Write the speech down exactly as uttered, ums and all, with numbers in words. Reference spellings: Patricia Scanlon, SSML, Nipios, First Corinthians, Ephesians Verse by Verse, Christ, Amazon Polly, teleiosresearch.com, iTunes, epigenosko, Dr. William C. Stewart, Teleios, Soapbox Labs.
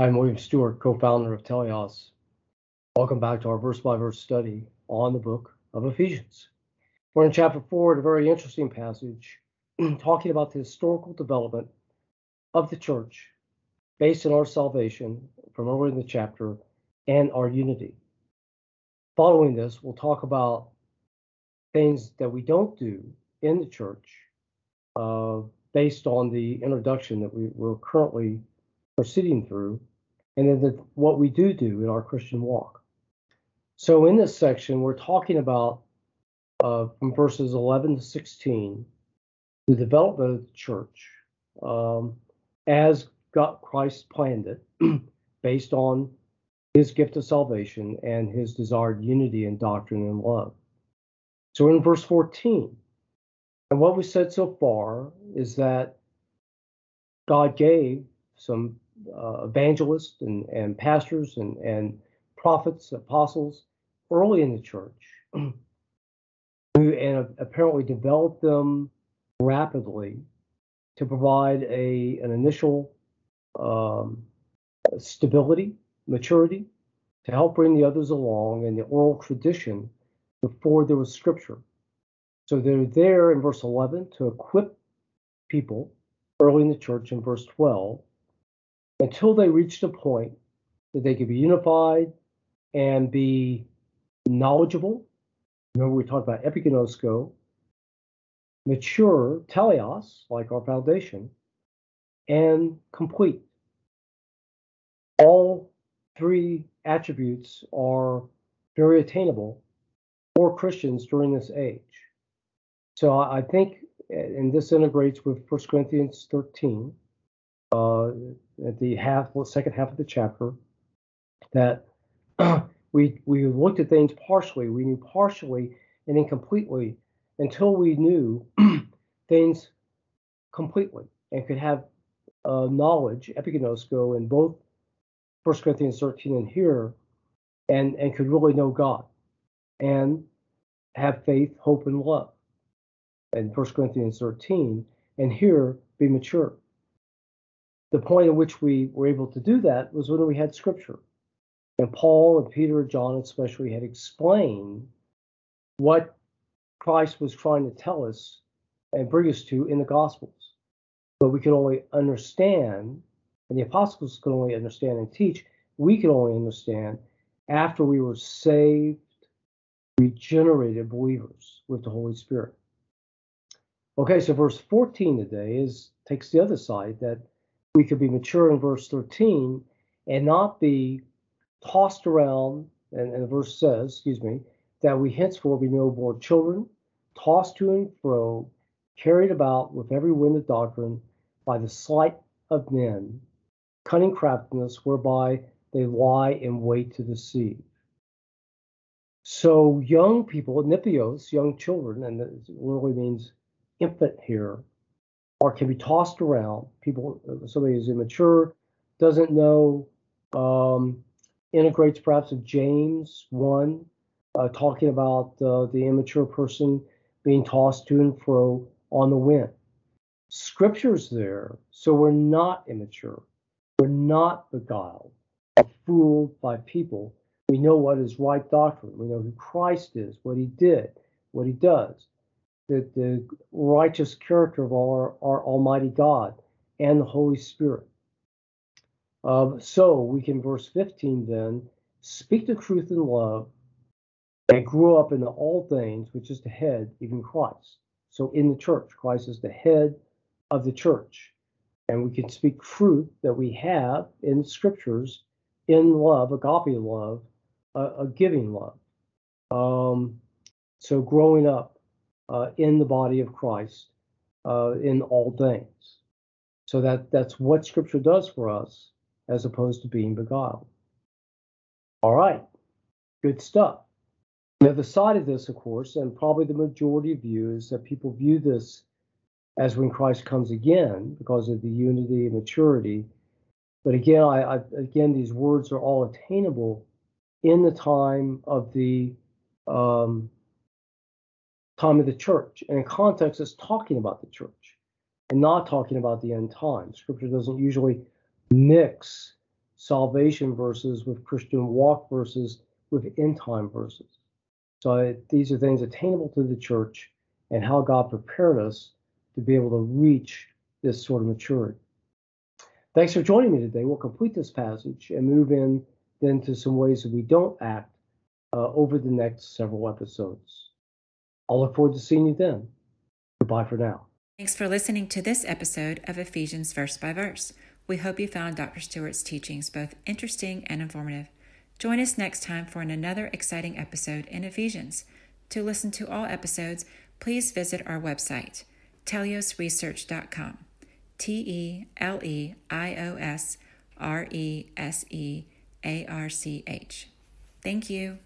I'm William Stewart, co-founder of Teleios. Welcome back to our verse-by-verse study on the book of Ephesians. We're in chapter four, a very interesting passage, talking about the historical development of the church based on our salvation from earlier in the chapter and our unity. Following this, we'll talk about things that we don't do in the church uh, based on the introduction that we, we're currently proceeding through, and then the, what we do do in our Christian walk. So in this section, we're talking about uh, from verses eleven to sixteen, the development of the church um, as God, Christ planned it based on his gift of salvation and his desired unity in doctrine and love. So we're in verse fourteen, and what we said so far is that God gave some Uh, evangelists and, and pastors and, and prophets, apostles early in the church, who and apparently developed them rapidly to provide a an initial um, stability, maturity, to help bring the others along in the oral tradition before there was scripture. So they're there in verse eleven to equip people early in the church in verse twelve, until they reached a point that they could be unified and be knowledgeable. Remember, we talked about epigenosko, mature, teleios, like our foundation, and complete. All three attributes are very attainable for Christians during this age. So I think, and this integrates with First Corinthians thirteen, Uh, at the half, well, second half of the chapter, that we we looked at things partially. We knew partially and incompletely until we knew things completely and could have uh, knowledge, epigenosko, in both First Corinthians thirteen and here, and, and could really know God and have faith, hope, and love in First Corinthians thirteen, and here be mature. The point at which we were able to do that was when we had scripture. And Paul and Peter and John especially had explained what Christ was trying to tell us and bring us to in the Gospels. But we could only understand, and the apostles could only understand and teach, we could only understand after we were saved, regenerated believers with the Holy Spirit. Okay, so verse fourteen today is takes the other side, that we could be mature in verse thirteen and not be tossed around, and, and the verse says, excuse me, that we henceforth be no more children, tossed to and fro, carried about with every wind of doctrine by the sleight of men, cunning craftiness whereby they lie in wait to deceive. So young people, Nipios, young children, and it literally means infant here, or can be tossed around. People, somebody who's immature, doesn't know, um, integrates perhaps of James one, uh, talking about uh, the immature person being tossed to and fro on the wind. Scripture's there, so we're not immature. We're not beguiled or fooled by people. We know what is right doctrine. We know who Christ is, what he did, what he does, that the righteous character of our, our Almighty God and the Holy Spirit. Um, so we can, verse fifteen then, speak the truth in love and grow up into all things, which is the head, even Christ. So in the church, Christ is the head of the church. And we can speak truth that we have in the scriptures in love, agape love, a, a giving love. Um, so growing up Uh, in the body of Christ, uh, in all things. So that, that's what Scripture does for us, as opposed to being beguiled. All right, good stuff. The other side of this, of course, and probably the majority of you, is that people view this as when Christ comes again because of the unity and maturity. But again, I, I, again, these words are all attainable in the time of the um, time of the church. And in context, it's talking about the church and not talking about the end time. Scripture doesn't usually mix salvation verses with Christian walk verses with end time verses. So it, these are things attainable to the church and how God prepared us to be able to reach this sort of maturity. Thanks for joining me today. We'll complete this passage and move in then to some ways that we don't act uh, over the next several episodes. I'll look forward to seeing you then. Goodbye for now. Thanks for listening to this episode of Ephesians Verse by Verse. We hope you found Doctor Stewart's teachings both interesting and informative. Join us next time for another exciting episode in Ephesians. To listen to all episodes, please visit our website, teleios research dot com. T E L E I O S R E S E A R C H. Thank you.